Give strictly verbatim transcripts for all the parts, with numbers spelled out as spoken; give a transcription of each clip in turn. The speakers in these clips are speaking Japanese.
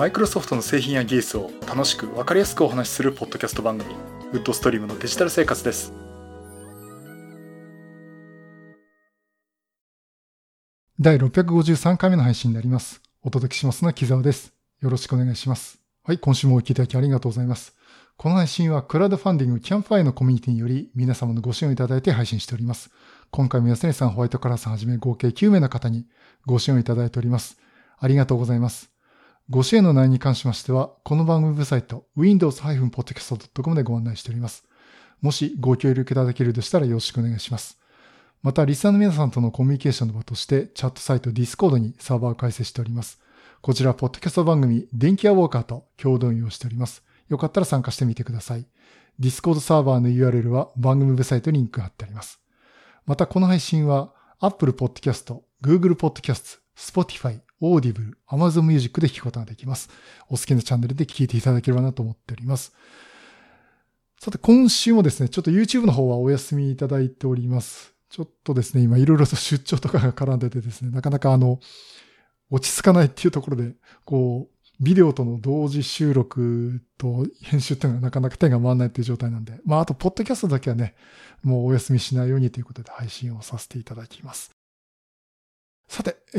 Microsoft の製品や技術を楽しく分かりやすくお話しするポッドキャスト番組、ウッドストリームのデジタル生活です。だいろっぴゃくごじゅうさんかいめの配信になります。お届けしますのは木澤です。よろしくお願いします。はい、今週もお聞きいただきありがとうございます。この配信はクラウドファンディングキャンプファイのコミュニティにより皆様のご支援をいただいて配信しております。今回も安根さん、ホワイトカラーさんはじめ合計きゅうめいの方にご支援をいただいております。ありがとうございます。ご支援の内容に関しましては、この番組ウェブサイト、ウィンドウズ ポッドキャスト ドット コム でご案内しております。もしご協力いただけるとしたらよろしくお願いします。また、リスナーの皆さんとのコミュニケーションの場として、チャットサイト Discord にサーバーを開設しております。こちら、ポッドキャスト番組、電気屋ウォーカーと共同運用しております。よかったら参加してみてください。Discord サーバーの ユーアールエル は番組ウェブサイトにリンクが貼ってあります。また、この配信は、Apple Podcast、Google Podcast、Spotify、オーディブル、アマゾンミュージックで聞くことができます。お好きなチャンネルで聞いていただければなと思っております。さて、今週もですね、ちょっと YouTube の方はお休みいただいております。ちょっとですね、今いろいろと出張とかが絡んでてですね、なかなかあの、落ち着かないっていうところで、こう、ビデオとの同時収録と編集っていうのはなかなか手が回らないっていう状態なんで、まああと、ポッドキャストだけはね、もうお休みしないようにということで配信をさせていただきます。さて、え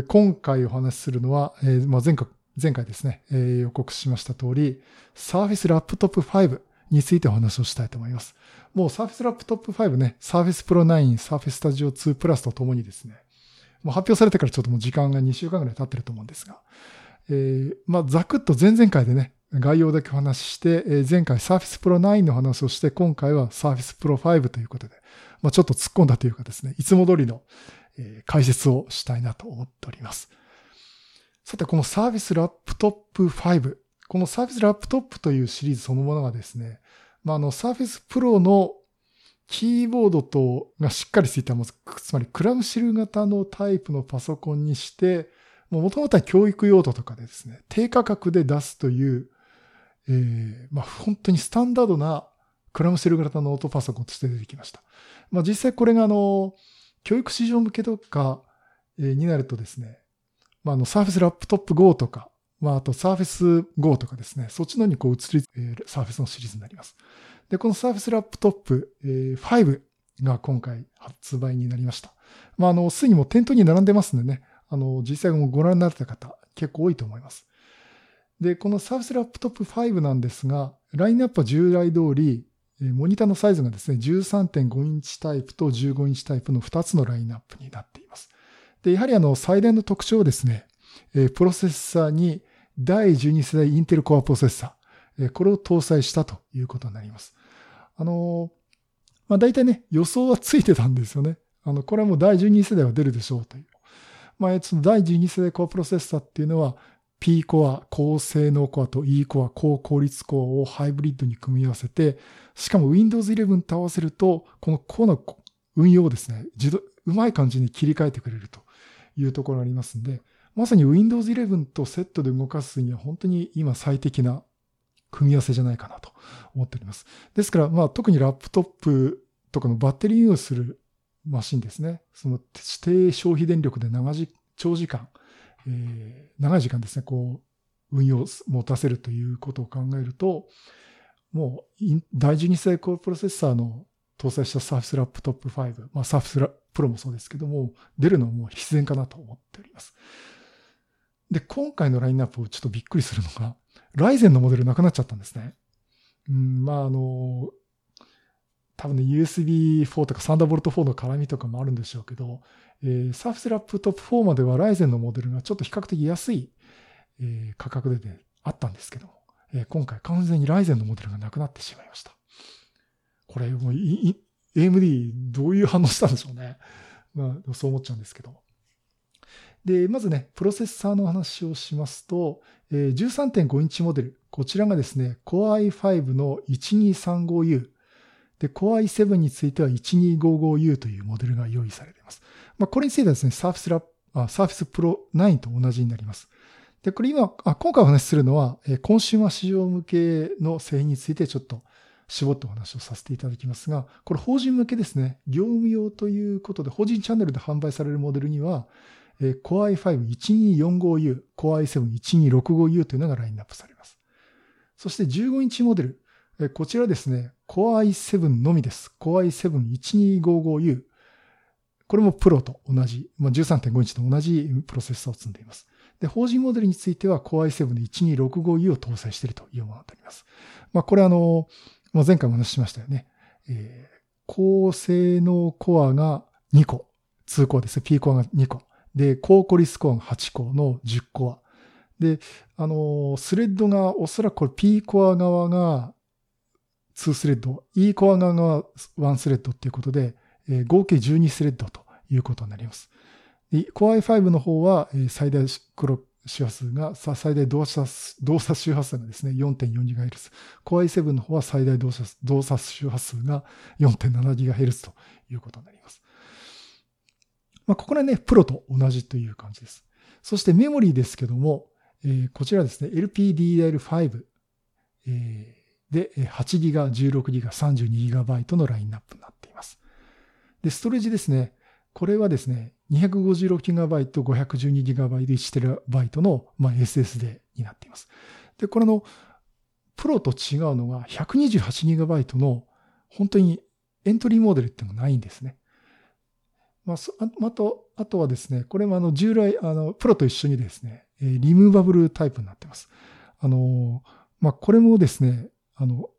ー、今回お話しするのは、えーまあ、前回、前回ですね、えー、予告しました通り、Surface Laptop ファイブについてお話をしたいと思います。もう Surface Laptop ファイブね、Surface Pro きゅう、Surface Studio ツー Plus とともにですね、もう発表されてからちょっともう時間がにしゅうかんぐらい経ってると思うんですが、えー、まあざくっと前々回でね、概要だけお話しして、えー、前回 Surface Pro きゅうの話をして、今回は Surface Pro ファイブということで、まあちょっと突っ込んだというかですね、いつも通りの解説をしたいなと思っております。さて、このサービスラップトップファイブ。このサービスラップトップというシリーズそのものがですね、まあ、あの、サービスプロのキーボードとがしっかりついた、つまりクラムシェル型のタイプのパソコンにして、もともとは教育用途とかでですね、低価格で出すという、えー、まあ、本当にスタンダードなクラムシェル型のノートパソコンとして出てきました。まあ、実際これがあの、教育市場向けとかになるとですね、まあ、あの、Surface Laptop Go とか、まあ、あと Surface Go とかですね、そっちの方にこう移り、Surface のシリーズになります。で、この Surface Laptop ファイブが今回発売になりました。まあ、あの、すでにもう店頭に並んでますんでね、あの、実際もご覧になった方結構多いと思います。で、この Surface Laptop ファイブなんですが、ラインナップは従来通り、モニターのサイズがですね、じゅうさんてんごインチタイプとじゅうごインチタイプのふたつのラインナップになっています。で、やはりあの、最大の特徴はですね、プロセッサーにだいじゅうに世代 Intel Core プロセッサー、これを搭載したということになります。あの、まあ、大体ね、予想はついてたんですよね。あの、これはもうだいじゅうに世代は出るでしょうという。まあ、そのだいじゅうに世代 Core プロセッサーっていうのは、P コア、高性能コアと E コア、高効率コアをハイブリッドに組み合わせて、しかも ウィンドウズイレブン と合わせると、このコアの運用をですね、自動、うまい感じに切り替えてくれるというところがありますんで、まさに ウィンドウズイレブン とセットで動かすには本当に今最適な組み合わせじゃないかなと思っております。ですから、まあ特にラップトップとかのバッテリー運用するマシンですね、その指定消費電力で長時、長時間、えー、長い時間ですね、こう、運用を持たせるということを考えると、もう、だいじゅうに世代コアプロセッサーの搭載した Surface Laptop ファイブ、まあ Surface Pro もそうですけども、出るのはもう必然かなと思っております。で、今回のラインナップをちょっとびっくりするのが、Ryzen のモデルなくなっちゃったんですね。うん、まあ、あの、多分ね、ユーエスビーフォー とか Thunderbolt フォーの絡みとかもあるんでしょうけど、えー、Surface Laptop フォーまでは Ryzen のモデルがちょっと比較的安い、えー、価格で、ね、あったんですけども、えー、今回完全に Ryzen のモデルがなくなってしまいました。これもう エーエムディー どういう反応したんでしょうね。まあ、そう思っちゃうんですけど。で、まずね、プロセッサーの話をしますと、えー、じゅうさんてんごインチモデル、こちらがですね、Core アイファイブ の いちにさんごユー、で、Core アイセブン については いちにごごユー というモデルが用意されています。まあ、これについてはですね、Surface Lab、あ、Surface Pro ナインと同じになります。で、これ今、あ、今回お話しするのは、えー、コンシューマー市場向けの製品についてちょっと絞ってお話をさせていただきますが、これ法人向けですね、業務用ということで、法人チャンネルで販売されるモデルには、えー、Core アイファイブ いちにーよんごユー、Core アイセブン いちにーろくごユー というのがラインナップされます。そしてじゅうごインチモデル、えー、こちらですね、Core アイセブン のみです。Core アイセブン いちにーごごユー。これもプロと同じ、まあ、じゅうさんてんごインチと同じプロセッサーを積んでいます。で、法人モデルについては Core アイセブン で いちにーろくごユー を搭載しているというものになります。まあ、これあの、まあ、前回も話しましたよね。えー、高性能コアがにこ、にコアですね、P コアがにこ。で、高コリスコアがはちこのじゅっコア。で、あの、スレッドがおそらくこれ P コア側がにスレッド、E コア側がいちスレッドということで、えー、合計じゅうにスレッドということになります。Core アイファイブ の方は最大周波数が、最大動作周波数がですね、よんてんよんギガヘルツ。Core アイセブン の方は最大動作周波数が よんてんななギガヘルツ ということになります。まあ、ここらね、プロと同じという感じです。そしてメモリーですけども、えー、こちらですね、エルピーディーディーアールファイブ、えー、で はちギガ、じゅうろくギガ、さんじゅうにギガバイト のラインナップになっています。で、ストレージですね。これはですね、にひゃくごじゅうろくギガバイト、ごひゃくじゅうにギガバイト、いちテラバイト の、まあ、エスエスディー になっています。で、これの、プロと違うのが ひゃくにじゅうはちギガバイト の、本当にエントリーモデルっていうのがないんですね。まあ、あと、あとはですね、これもあの、従来、あの、プロと一緒にですね、リムーバブルタイプになっています。あの、まあ、これもですね、あの、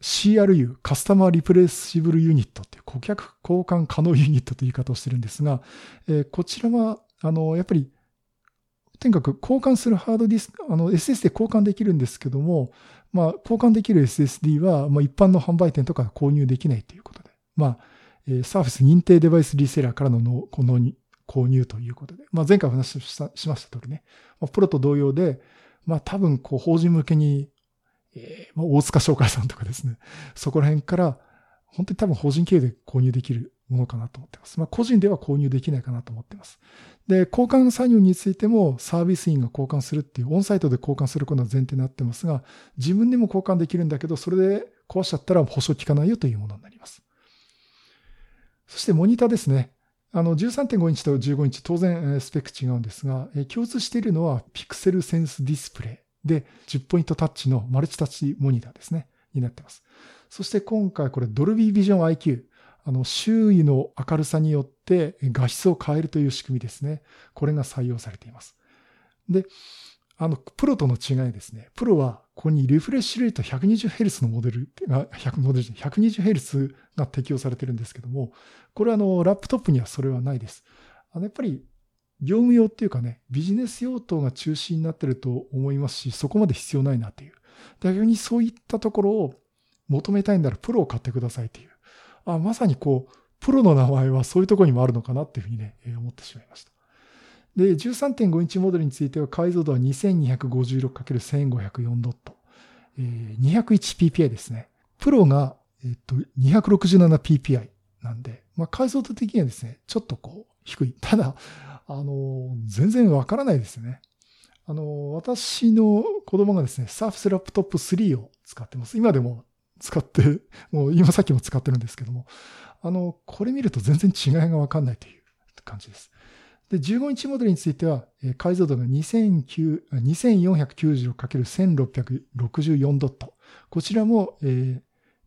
シーアールユー、カスタマーリプレーシブルユニットっていう顧客交換可能ユニットという言い方をしてるんですが、えー、こちらは、あの、やっぱり、とにかく交換するハードディスク、あの、エスエスディー 交換できるんですけども、まあ、交換できる エスエスディー は、まあ、一般の販売店とか購入できないということで、まあ、えー、Surface 認定デバイスリセーラーからのの、この購入ということで、まあ、前回お話しした、しました通りね、まあ、プロと同様で、まあ、多分、こう、法人向けに、えー、まあ、大塚商会さんとかですね。そこら辺から、本当に多分法人経営で購入できるものかなと思ってます。まあ、個人では購入できないかなと思ってます。で、交換作業についてもサービス員が交換するっていう、オンサイトで交換することが前提になってますが、自分でも交換できるんだけど、それで壊しちゃったら保証効かないよというものになります。そしてモニターですね。あの、じゅうさんてんごインチとじゅうごインチ、当然スペック違うんですが、共通しているのはピクセルセンスディスプレイ。で、じゅうポイントタッチのマルチタッチモニターですね、になってます。そして今回これドルビービジョン アイキュー、あの、周囲の明るさによって画質を変えるという仕組みですね。これが採用されています。で、あの、プロとの違いですね。プロはここにリフレッシュレート ひゃくにじゅうヘルツ のモデルが、ひゃくにじゅうヘルツ が適用されているんですけども、これはあの、ラップトップにはそれはないです。あの、やっぱり、業務用っていうかね、ビジネス用途が中心になってると思いますし、そこまで必要ないなっていう。逆にそういったところを求めたいんならプロを買ってくださいっていう。あ、まさにこう、プロの名前はそういうところにもあるのかなっていうふうにね、思ってしまいました。で、じゅうさんてんごインチモデルについては解像度は にせんにひゃくごじゅうろくかけるせんごひゃくよんドット。にひゃくいちピーピーアイ ですね。プロが、えっと、にひゃくろくじゅうななピーピーアイ なんで、まあ、解像度的にはですね、ちょっとこう、低い。ただ、あの、全然わからないですね。あの、私の子供がですね、Surface Laptop スリーを使ってます。今でも使って、もう今さっきも使ってるんですけども、あの、これ見ると全然違いがわかんないという感じです。で、じゅうごインチモデルについては、解像度が にせんよんひゃくきゅうじゅうろくかけるせんろっぴゃくろくじゅうよんドット。こちらも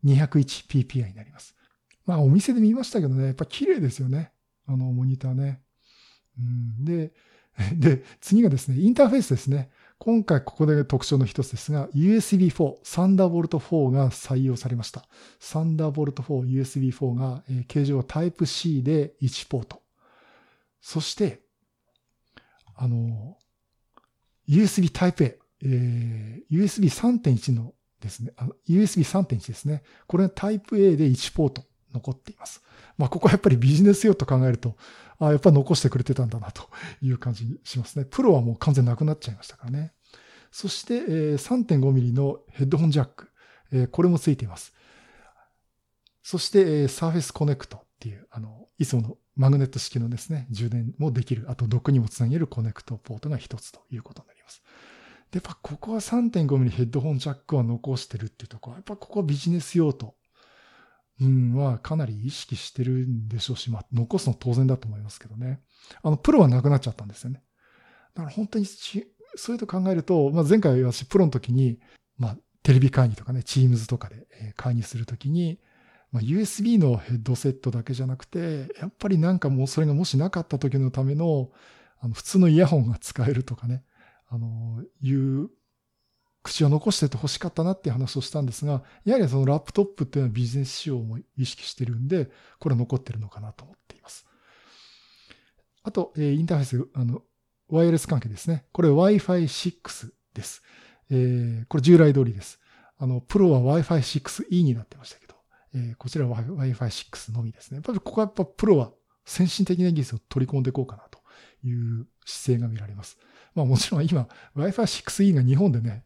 にひゃくいちピーピーアイ になります。まあ、お店で見ましたけどね、やっぱ綺麗ですよね。あの、モニターね。うん、で、で、次がですね、インターフェースですね。今回ここで特徴の一つですが、ユーエスビーフォー、Thunderbolt フォーが採用されました。Thunderbolt フォー、ユーエスビーフォー が、えー、形状は タイプシー でいちポート。そして、あの、ユーエスビー タイプエー、えー、ユーエスビーさんてんいち のですね、ユーエスビーさんてんいち ですね。これは タイプエー でいちポート。残っています。まあ、ここはやっぱりビジネス用と考えると、あやっぱり残してくれてたんだなという感じしますね。プロはもう完全なくなっちゃいましたからね。そして、えー、さんてんごミリ のヘッドホンジャック、えー。これもついています。そして、えー、Surface Connect っていう、あの、いつものマグネット式のですね、充電もできる、あとドックにもつなげるコネクトポートが一つということになります。で、やっぱここは さんてんごミリ ヘッドホンジャックは残してるっていうところは、やっぱここはビジネス用とはかなり意識してるんでしょうし、まあ、残すの当然だと思いますけどね。あの、プロはなくなっちゃったんですよね。だから本当に、そういうと考えると、まあ、前回私プロの時に、まあ、テレビ会議とかね、Teams とかで会議するときに、まあ、ユーエスビー のヘッドセットだけじゃなくて、やっぱりなんかもうそれがもしなかった時のための、あの普通のイヤホンが使えるとかね、あの、いう、口を残してて欲しかったなっていう話をしたんですが、やはりそのラップトップっていうのはビジネス仕様も意識してるんで、これは残ってるのかなと思っています。あと、インターフェース、あの、ワイヤレス関係ですね。これ Wi-Fi シックス です。えー、これ従来通りです。あの、プロは Wi-Fi シックスイー になってましたけど、えー、こちらは Wi-Fi シックス のみですね。やっぱりここはやっぱプロは先進的な技術を取り込んでいこうかなという姿勢が見られます。まあもちろん今 Wi-Fi シックスイー が日本でね、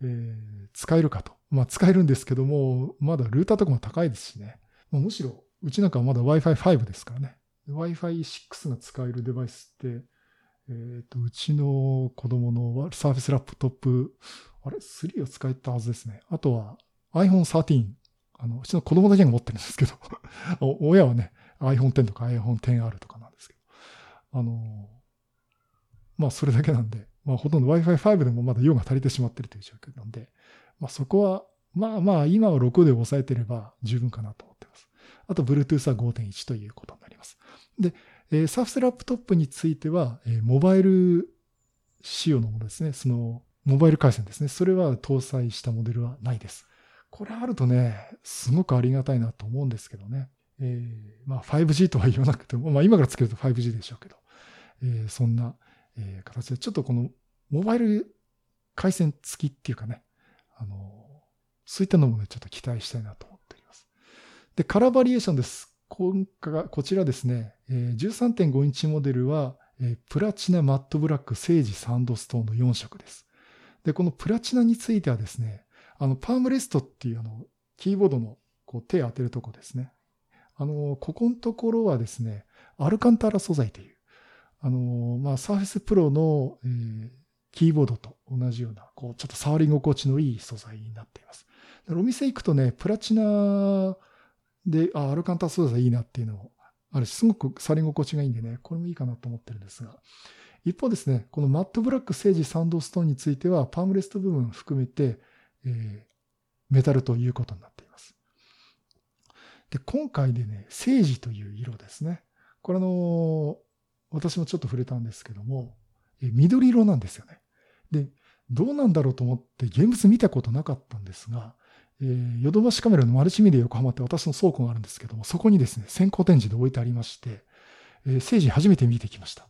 えー、使えるかと。まあ使えるんですけども、まだルーターとかも高いですしね。まあ、むしろうちなんかはまだ Wi-Fi ファイブ ですからね。Wi-Fi シックス が使えるデバイスって、えー、とうちの子供のSurface Laptop、あれ ?スリー を使えたはずですね。あとは アイフォンサーティーン。あの、うちの子供だけが持ってるんですけど。親はね、アイフォンテン とか アイフォンテンアール とかなんですけど。あの、まあそれだけなんで、まあほとんど Wi-Fi ファイブ でもまだ用が足りてしまってるという状況なんで、まあそこは、まあまあ今はろくで抑えてれば十分かなと思ってます。あと Bluetooth は ごてんいち ということになります。で、えー、Surface ラップトップについては、えー、モバイル仕様のものですね。その、モバイル回線ですね。それは搭載したモデルはないです。これあるとね、すごくありがたいなと思うんですけどね。えー、まあ ファイブジー とは言わなくても、まあ今からつけると ファイブジー でしょうけど、えー、そんな、えー、形で、ちょっとこのモバイル回線付きっていうかね、あのー、そういったのもね、ちょっと期待したいなと思っております。で、カラーバリエーションです。今回がこちらですね、じゅうさんてんご インチモデルは、プラチナ、マットブラック、セージ、サンドストーンのよん色です。で、このプラチナについてはですね、あの、パームレストっていうあの、キーボードのこう手当てるとこですね。あの、ここのところはですね、アルカンタラ素材という、あの、まあ、Surface Pro の、えー、キーボードと同じような、こう、ちょっと触り心地のいい素材になっています。お店行くとね、プラチナ、で、あ、アルカンタラ素材いいなっていうのもあるし、すごく触り心地がいいんでね、これもいいかなと思ってるんですが。一方ですね、このマットブラック、セージ、サンドストーンについては、パームレスト部分含めて、えー、メタルということになっています。で、今回でね、セージという色ですね。これあの、私もちょっと触れたんですけども、えー、緑色なんですよね。で、どうなんだろうと思って、現物見たことなかったんですが、えー、ヨドバシカメラのマルチメディア横浜って私の倉庫があるんですけども、そこにですね、先行展示で置いてありまして、えー、セージ初めて見てきました。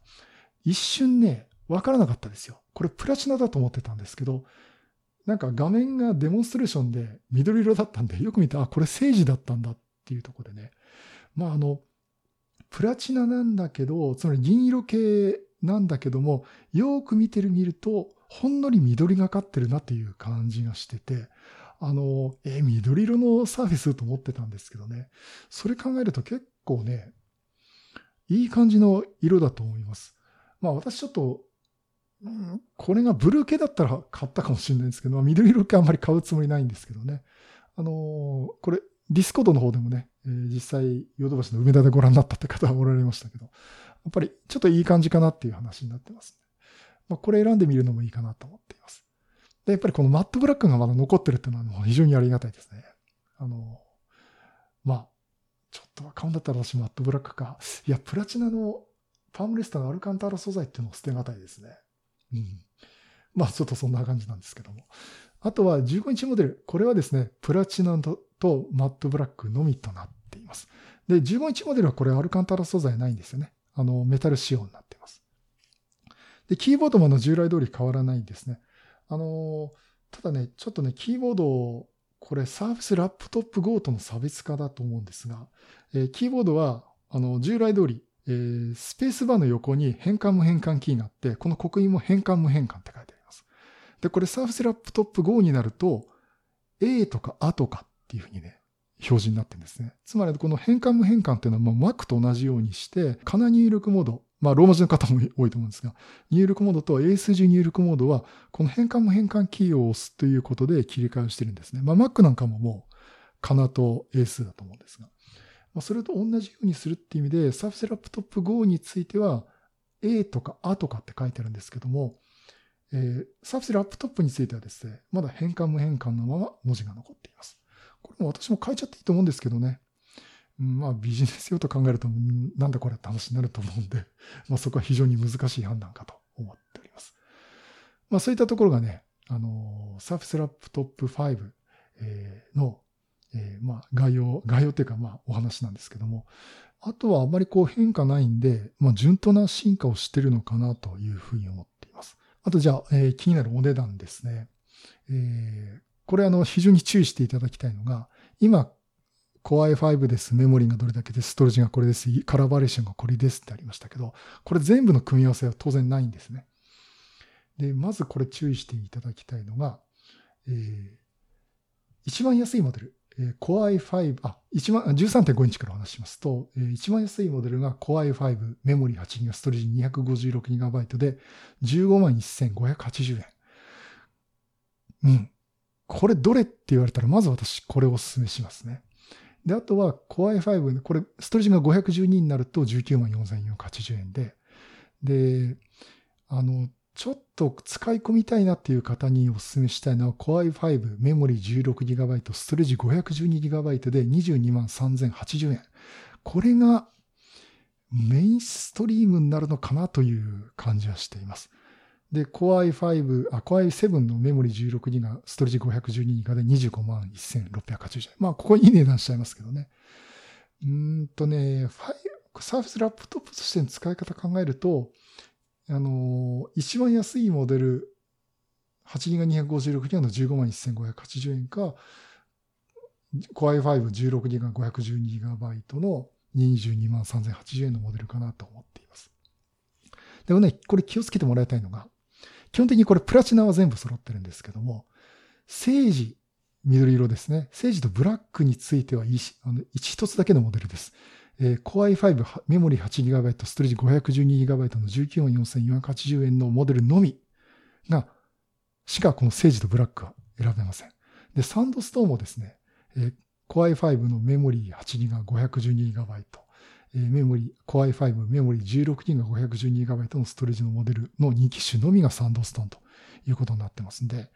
一瞬ね、わからなかったですよ。これプラチナだと思ってたんですけど、なんか画面がデモンストレーションで緑色だったんで、よく見たら、あ、これセージだったんだっていうところでね。まああの、プラチナなんだけど、つまり銀色系なんだけども、よーく見てる見ると、ほんのり緑がかってるなっていう感じがしてて、あの、えー、緑色のサーフェスと思ってたんですけどね。それ考えると結構ね、いい感じの色だと思います。まあ私ちょっと、うん、これがブルー系だったら買ったかもしれないんですけど、まあ、緑色系あんまり買うつもりないんですけどね。あのー、これ、Discordの方でもね、えー、実際、ヨドバシの梅田でご覧になったって方はおられましたけど、やっぱりちょっといい感じかなっていう話になってます、ね。まあこれ選んでみるのもいいかなと思っています。やっぱりこのマットブラックがまだ残ってるっていうのは非常にありがたいですね。あの、まあ、ちょっとは買うんだったら私マットブラックか。いや、プラチナのパームレスターのアルカンタラ素材っていうのを捨てがたいですね。うん。まあ、ちょっとそんな感じなんですけども。あとはじゅうごインチモデル。これはですね、プラチナとマットブラックのみとなっています。で、じゅうごインチモデルはこれアルカンタラ素材ないんですよね。あの、メタル仕様になっています。で、キーボードもあの従来通り変わらないんですね。あの、ただね、ちょっとね、キーボードを、これ、Surface Laptop Go との差別化だと思うんですが、えー、キーボードは、あの、従来通り、えー、スペースバーの横に変換無変換キーがあって、この刻印も変換無変換って書いてあります。で、これ、Surface Laptop Go になると、A とか A とかっていうふうにね、表示になってるんですね。つまり、この変換無変換っていうのは、まあ、Mac と同じようにして、カナ入力モード、まあ、ローマ字の方も多いと思うんですが、入力モードと英数字入力モードは、この変換も変換キーを押すということで切り替えをしてるんですね。まあ、Mac なんかももう、かなと英数だと思うんですが、まあ、それと同じようにするっていう意味で Surface Laptop Go については A とか A とかって書いてあるんですけども、えー、Surface Laptop についてはですね、まだ変換無変換のまま文字が残っています。これも私も変えちゃっていいと思うんですけどね、まあビジネス用と考えるとなんだこれって話になると思うんで、まあ、そこは非常に難しい判断かと思っております。まあそういったところがね、あの Surface Laptop ファイブ、えー、の、えー、まあ概要概要というかまあお話なんですけども、あとはあまりこう変化ないんで、まあ順当な進化をしているのかなというふうに思っています。あとじゃあ、えー、気になるお値段ですね、えー、これあの非常に注意していただきたいのが、今Core アイファイブ です。メモリーがどれだけです。ストレージがこれです。カラーバリエーションがこれですってありましたけど、これ全部の組み合わせは当然ないんですね。で、まずこれ注意していただきたいのが、えー、一番安いモデル、えー、Core アイファイブ、あ、じゅうさんてんご インチからお話ししますと、えー、一番安いモデルが Core アイファイブ、メモリー はちギガバイト、ストレージ にひゃくごじゅうろくギガバイト で じゅうごまんせんごひゃくはちじゅうえん。うん。これどれって言われたら、まず私これをお勧めしますね。で、あとは Core アイファイブ、これ、ストレージがごひゃくじゅうにになると じゅうきゅうまんよんせんよんひゃくはちじゅうえんで、で、あの、ちょっと使い込みたいなっていう方にお勧めしたいのは Core アイファイブ、メモリ じゅうろくギガバイト、ストレージ ごひゃくじゅうにギガバイト で にじゅうにまんさんぜんはちじゅうえん。これがメインストリームになるのかなという感じはしています。で、Core アイファイブ、あ、Core アイセブン のメモリ じゅうろくギガバイト、ストレージ ごひゃくじゅうにギガバイト で にじゅうごまんせんろっぴゃくはちじゅうえん。まあ、ここに値段しちゃいますけどね。うーんとね、Surface ラップトップとしての使い方考えると、あのー、一番安いモデル、はちギガバイト、にひゃくごじゅうろくギガバイト の じゅうごまんせんごひゃくはちじゅうえんか、Core アイファイブ、じゅうろくギガバイト、ごひゃくじゅうにギガバイト の にじゅうにまんさんぜんはちじゅうえんのモデルかなと思っています。でもね、これ気をつけてもらいたいのが、基本的にこれプラチナは全部揃ってるんですけども、セージ、緑色ですね。セージとブラックについては一つだけのモデルです。えー、Core アイファイブ、メモリ はちギガバイト、ストレージ ごひゃくじゅうにギガバイト の じゅうきゅうまんよんせんよんひゃくはちじゅうえんのモデルのみが、しかこのセージとブラックは選べません。で、サンドストーンもですね、えー、Core アイファイブ のメモリ はちギガバイト、ごひゃくじゅうにギガバイト、メモリ、Core アイファイブ、メモリ じゅうろくギガバイト、ごひゃくじゅうにギガバイト のストレージのモデルのに機種のみがサンドストーンということになってますんで、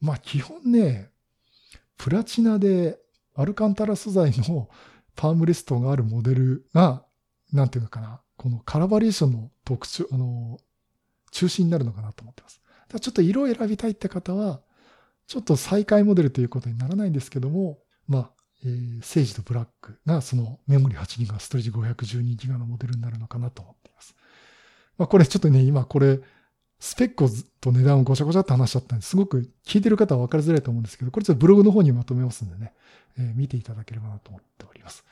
まあ基本ね、プラチナでアルカンタラ素材のパームレストがあるモデルが、なんていうのかな、このカラーバリエーションの特徴、あの、中心になるのかなと思ってます。だからちょっと色を選びたいって方は、ちょっと最下位モデルということにならないんですけども、まあ、えー、セージとブラックがそのメモリ はちギガバイト、ストレージ ごひゃくじゅうにギガバイト のモデルになるのかなと思っています。まあこれちょっとね、今これ、スペックと値段をごちゃごちゃって話しちゃったんですごく聞いてる方は分かりづらいと思うんですけど、これちょっとブログの方にまとめますんでね、えー、見ていただければなと思っております。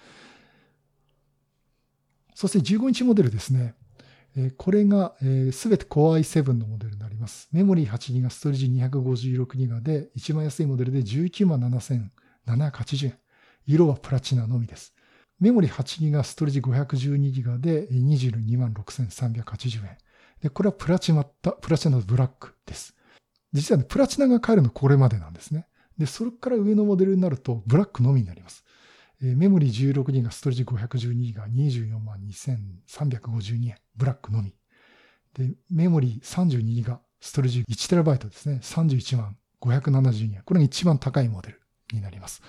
そしてじゅうごインチモデルですね。えー、これがすべて Core アイセブン のモデルになります。メモリ はちギガバイト、ストレージ にひゃくごじゅうろくギガバイト で一番安いモデルで じゅうきゅうまんななせんななひゃくはちじゅうえん。色はプラチナのみです。メモリ はちギガバイト、ストレージ ごひゃくじゅうにギガバイト で にじゅうにまんろくせんさんびゃくはちじゅうえん。で、これはプラチナとブラックです。実はね、プラチナが買えるのこれまでなんですね。で、それから上のモデルになるとブラックのみになります。えー、メモリ じゅうろくギガバイト、ストレージ ごひゃくじゅうにギガバイト、にじゅうよんまんにせんさんびゃくごじゅうにえん。ブラックのみ。で、メモリ さんじゅうにギガバイト、ストレージ いちテラバイト ですね。さんじゅういちまんごひゃくななじゅうにえん。これが一番高いモデルになります。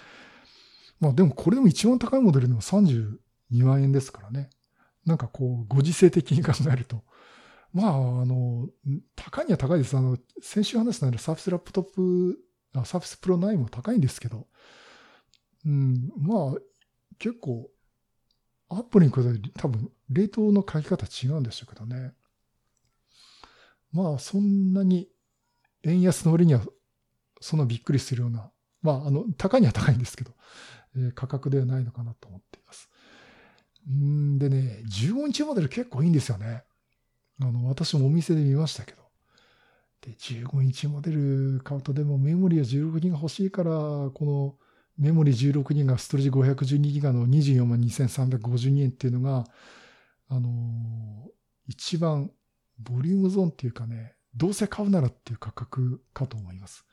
まあでもこれでも一番高いモデルでもさんじゅうにまんえんですからね。なんかこう、ご時世的に考えると。まあ、あの、高いには高いです。あの、先週話したので、Surface ラップトップ、Surface Pro ナインも高いんですけど、うん、まあ、結構、アップルに比べて多分、レートの書き方違うんでしょうけどね。まあ、そんなに、円安の割には、そんなびっくりするような、まあ、あの、高いには高いんですけど、価格ではないのかなと思っています。んでね、じゅうごインチモデル結構いいんですよね。あの、私もお店で見ましたけど。で、じゅうごインチモデル買うと、でもメモリは じゅうろくギガバイト 欲しいから、このメモリ じゅうろくギガバイト、ストレージ ごひゃくじゅうにギガバイト の にじゅうよんまんにせんさんびゃくごじゅうにえんっていうのが、あの、一番ボリュームゾーンっていうかね、どうせ買うならっていう価格かと思います。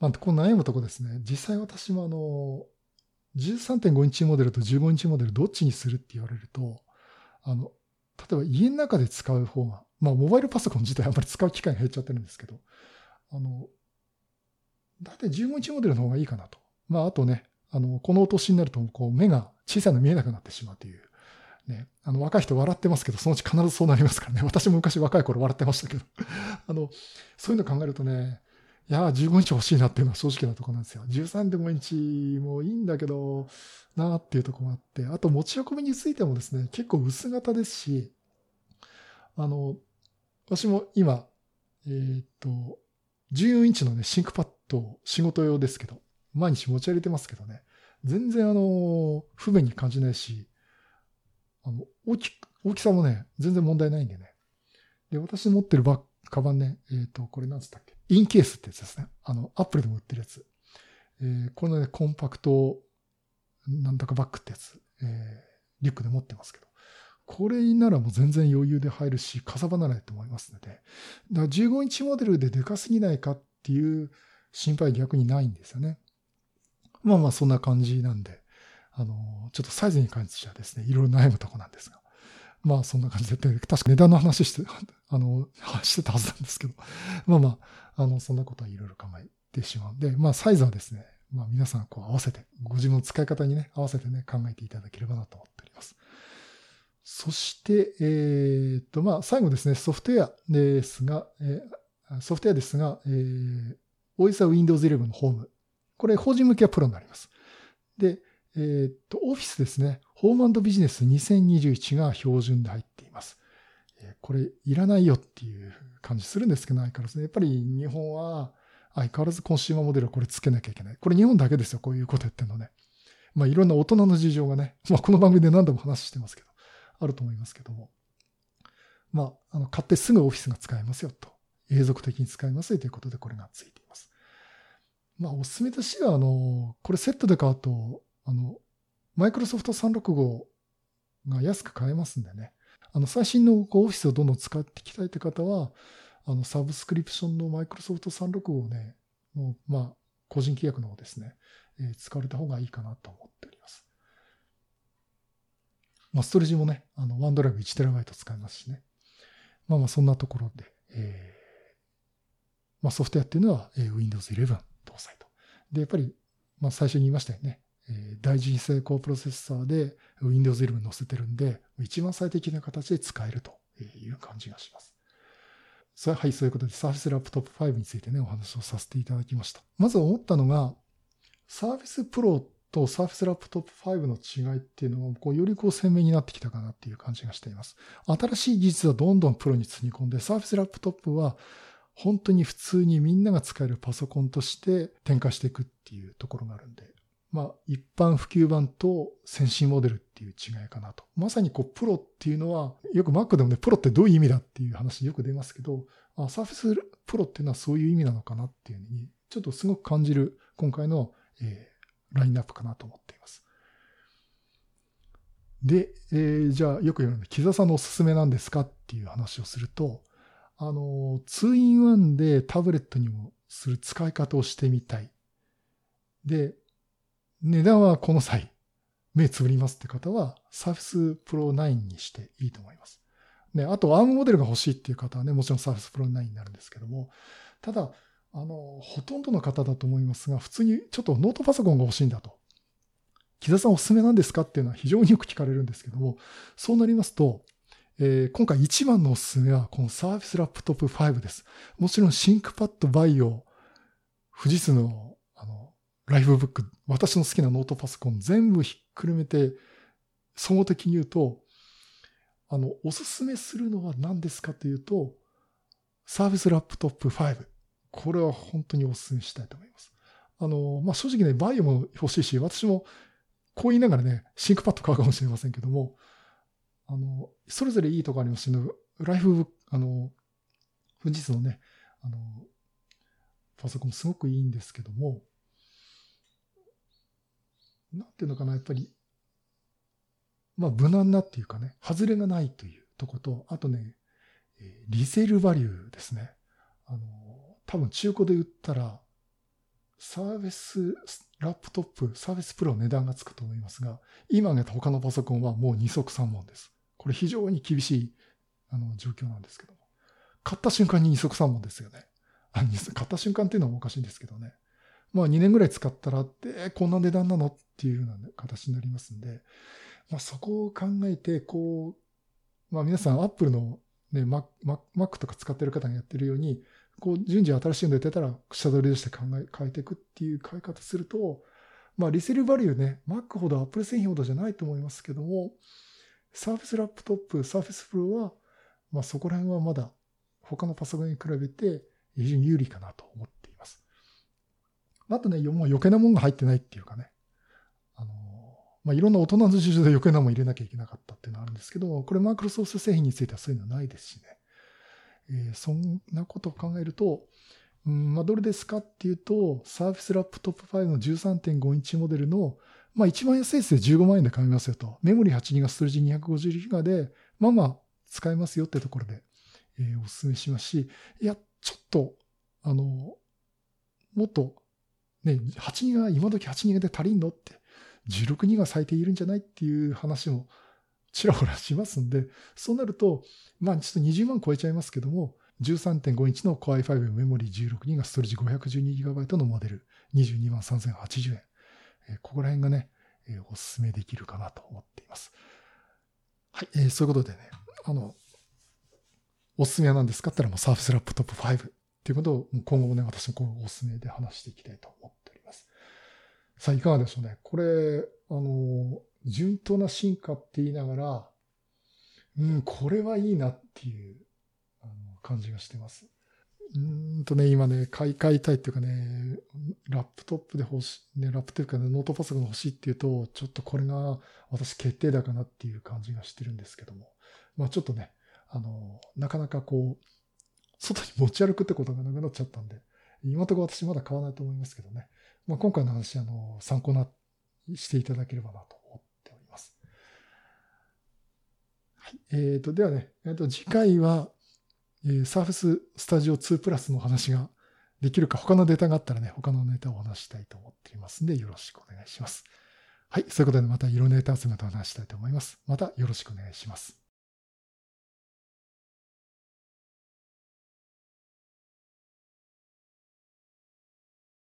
まあ、こう悩むとこですね。実際私もあの じゅうさんてんご インチモデルとじゅうごインチモデルどっちにするって言われると、あの例えば家の中で使う方が、まあ、モバイルパソコン自体あんまり使う機会が減っちゃってるんですけど、あのだいたいじゅうごインチモデルの方がいいかなと。まあ、あとね、あのこのお年になるとこう目が小さいの見えなくなってしまうという、ね、あの若い人笑ってますけど、そのうち必ずそうなりますからね。私も昔若い頃笑ってましたけどあのそういうの考えるとね、いやじゅうごインチ欲しいなっていうのは正直なところなんですよ。じゅうさんでもインチもいいんだけどなーっていうところがあって、あと持ち運びについてもですね、結構薄型ですし、あの私も今えー、っとじゅうよんインチのねシンクパッドを仕事用ですけど毎日持ち歩いてますけどね、全然あの不便に感じないし、あの 大き、大きさもね全然問題ないんでね。で、私持ってるバッグカバンね、えっ、ー、とこれなんつったっけ、インケースってやつですね。あのアップルでも売ってるやつ、えー、このねコンパクトなんだかバッグってやつ、えー、リュックで持ってますけど、これならもう全然余裕で入るしかさばらないと思いますので、だからじゅうごインチモデルででかすぎないかっていう心配逆にないんですよね。まあまあそんな感じなんで、あのちょっとサイズに関してはですね、いろいろ悩むとこなんですが、まあそんな感じで、確か値段の話してあのしてたはずなんですけど、まあまああのそんなことはいろいろ考えてしまうんで、まあサイズはですね、まあ皆さんこう合わせてご自分の使い方にね合わせてね考えていただければなと思っております。そしてえー、っとまあ最後ですね、ソフトウェアですが、えー、ソフトウェアですが、えー、オーエス は ウィンドウズイレブンのホーム、これ法人向けはプロになります。で、えー、っとオフィスですね。ホーム&ビジネスにせんにじゅういちが標準で入っています。これいらないよっていう感じするんですけど、相変わらずやっぱり日本は相変わらずコンシューマーモデルはこれつけなきゃいけない。これ日本だけですよ、こういうことやってるのね。まあいろんな大人の事情がね、まあこの番組で何度も話してますけど、あると思いますけども。まあ、あの買ってすぐオフィスが使えますよと。永続的に使えますよということでこれがついています。まあおすすめとしては、あの、これセットで買うと、あの、Microsoft さんびゃくろくじゅうごが安く買えますんでね。あの最新のオフィスをどんどん使っていきたいという方は、あのサブスクリプションの Microsoft さんびゃくろくじゅうごね、のまあ個人契約の方ですね、えー、使われた方がいいかなと思っております。まあストレージもね、あの OneDrive いちテラバイト 使えますしね。まあまあそんなところで、えー、まあソフトウェアっていうのは ウィンドウズイレブン 搭載と。で、やっぱりまあ最初に言いましたよね。第一次世代高プロセッサーで ウィンドウズイレブン 載せてるんで、一番最適な形で使えるという感じがします。それはい、そういうことで Surface Laptop ファイブについてね、お話をさせていただきました。まず思ったのが、Surface Pro と Surface Laptop ファイブの違いっていうのは、こうよりこう鮮明になってきたかなっていう感じがしています。新しい技術はどんどんプロに積み込んで、Surface Laptop は本当に普通にみんなが使えるパソコンとして展開していくっていうところがあるんで、まあ、一般普及版と先進モデルっていう違いかなと。まさにこうプロっていうのは、よく Mac でもね、プロってどういう意味だっていう話よく出ますけど、あ、Surface Pro っていうのはそういう意味なのかなっていうのに、ちょっとすごく感じる今回の、えー、ラインナップかなと思っています。で、えー、じゃあよく言うので、木澤さんのおすすめなんですかっていう話をすると、あの、ツーインワン でタブレットにもする使い方をしてみたい。で、値段はこの際、目つぶりますって方は、Surface Pro ナインにしていいと思います。ね、あと、アーム モデルが欲しいっていう方はね、もちろん Surface Pro ナインになるんですけども、ただ、あの、ほとんどの方だと思いますが、普通にちょっとノートパソコンが欲しいんだと。木澤さんおすすめなんですかっていうのは非常によく聞かれるんですけども、そうなりますと、えー、今回一番のおすすめは、この Surface Laptop ファイブです。もちろん、ThinkPad Bio、富士通のライフブック、私の好きなノートパソコン全部ひっくるめて、総合的に言うと、あの、おすすめするのは何ですかというと、Surface Laptop ファイブ。これは本当におすすめしたいと思います。あの、まあ、正直ね、バイオも欲しいし、私もこう言いながらね、シンクパッド買うかもしれませんけども、あの、それぞれいいとこありますし、ね、ライフブック、あの、富士通のね、あの、パソコンすごくいいんですけども、なんていうのかな、やっぱり、まあ、無難なっていうかね、外れがないというとこと、あとね、リセールバリューですね。あの、多分中古で売ったら、Surface Laptop、Surface Pro 値段がつくと思いますが、今挙げた他のパソコンはもう二足三門です。これ非常に厳しいあの状況なんですけども。買った瞬間に二足三門ですよね。あ、買った瞬間っていうのもおかしいんですけどね。まあにねんぐらい使ったら、えー、こんな値段なのっていうような形になりますんで、まあそこを考えて、こう、まあ皆さん Apple のね、Mac、Mac とか使ってる方がやってるように、こう順次新しいの出たら下取り出して考え、変えていくっていう買い方すると、まあリセールバリューね、Mac ほど Apple 製品ほどじゃないと思いますけども、Surface ラップトップ、Surface Pro は、まあそこら辺はまだ他のパソコンに比べて非常に有利かなと思っています。あとね、もう余計なものが入ってないっていうかね、あの、まあいろんな大人の事情で余計なもの入れなきゃいけなかったっていうのはあるんですけども、これ Microsoft 製品についてはそういうのはないですしね。えー、そんなことを考えると、うん、まあ、どれですかっていうと、Surface Laptop ファイブの じゅうさんてんご インチモデルの、まあ、一番安いですでじゅうごまん円で買いますよと。メモリ はちギガバイト、ストレージ にひゃくごじゅうギガバイト で、まあまあ、使えますよってところで、えー、お勧めしますし、いや、ちょっと、あの、もっと、ね、はちギガバイト、今時 はちギガバイト で足りんのって、じゅうろくギガバイト 最低いるんじゃないっていう話も、ちらほらしますんで、そうなると、まあちょっとにじゅうまん超えちゃいますけども、じゅうさんてんご インチの Core アイファイブ メモリ じゅうろくギガバイト、ストレージ ごひゃくじゅうにギガバイト のモデル、にじゅうにまんさんぜんはちじゅうえん。ここら辺がね、おすすめできるかなと思っています。はい、えー、そういうことでね、あの、おすすめは何ですかって言ったらもう Surface Laptop ファイブっていうことを今後もね、私もこのおすすめで話していきたいと思っております。さあ、いかがでしょうね。これ、あの、順当な進化って言いながら、うん、これはいいなっていうあの感じがしてます。うーんとね、今ね、買い替えたいっていうかね、ラップトップで欲しい、ね、ラップというかね、ノートパソコン欲しいっていうと、ちょっとこれが私決定だかなっていう感じがしてるんですけども、まあちょっとね、あの、なかなかこう、外に持ち歩くってことがなくなっちゃったんで、今のところ私まだ買わないと思いますけどね、まあ今回の話、あの、参考な、していただければなと。はい、えーと、ではね、えーと、次回は、えー、Surface Studio ツー Plus のお話ができるか、他のデータがあったらね、他のネタをお話したいと思っていますので、よろしくお願いします。はい、そういうことでまた色ネタ集めと話したいと思います。またよろしくお願いします。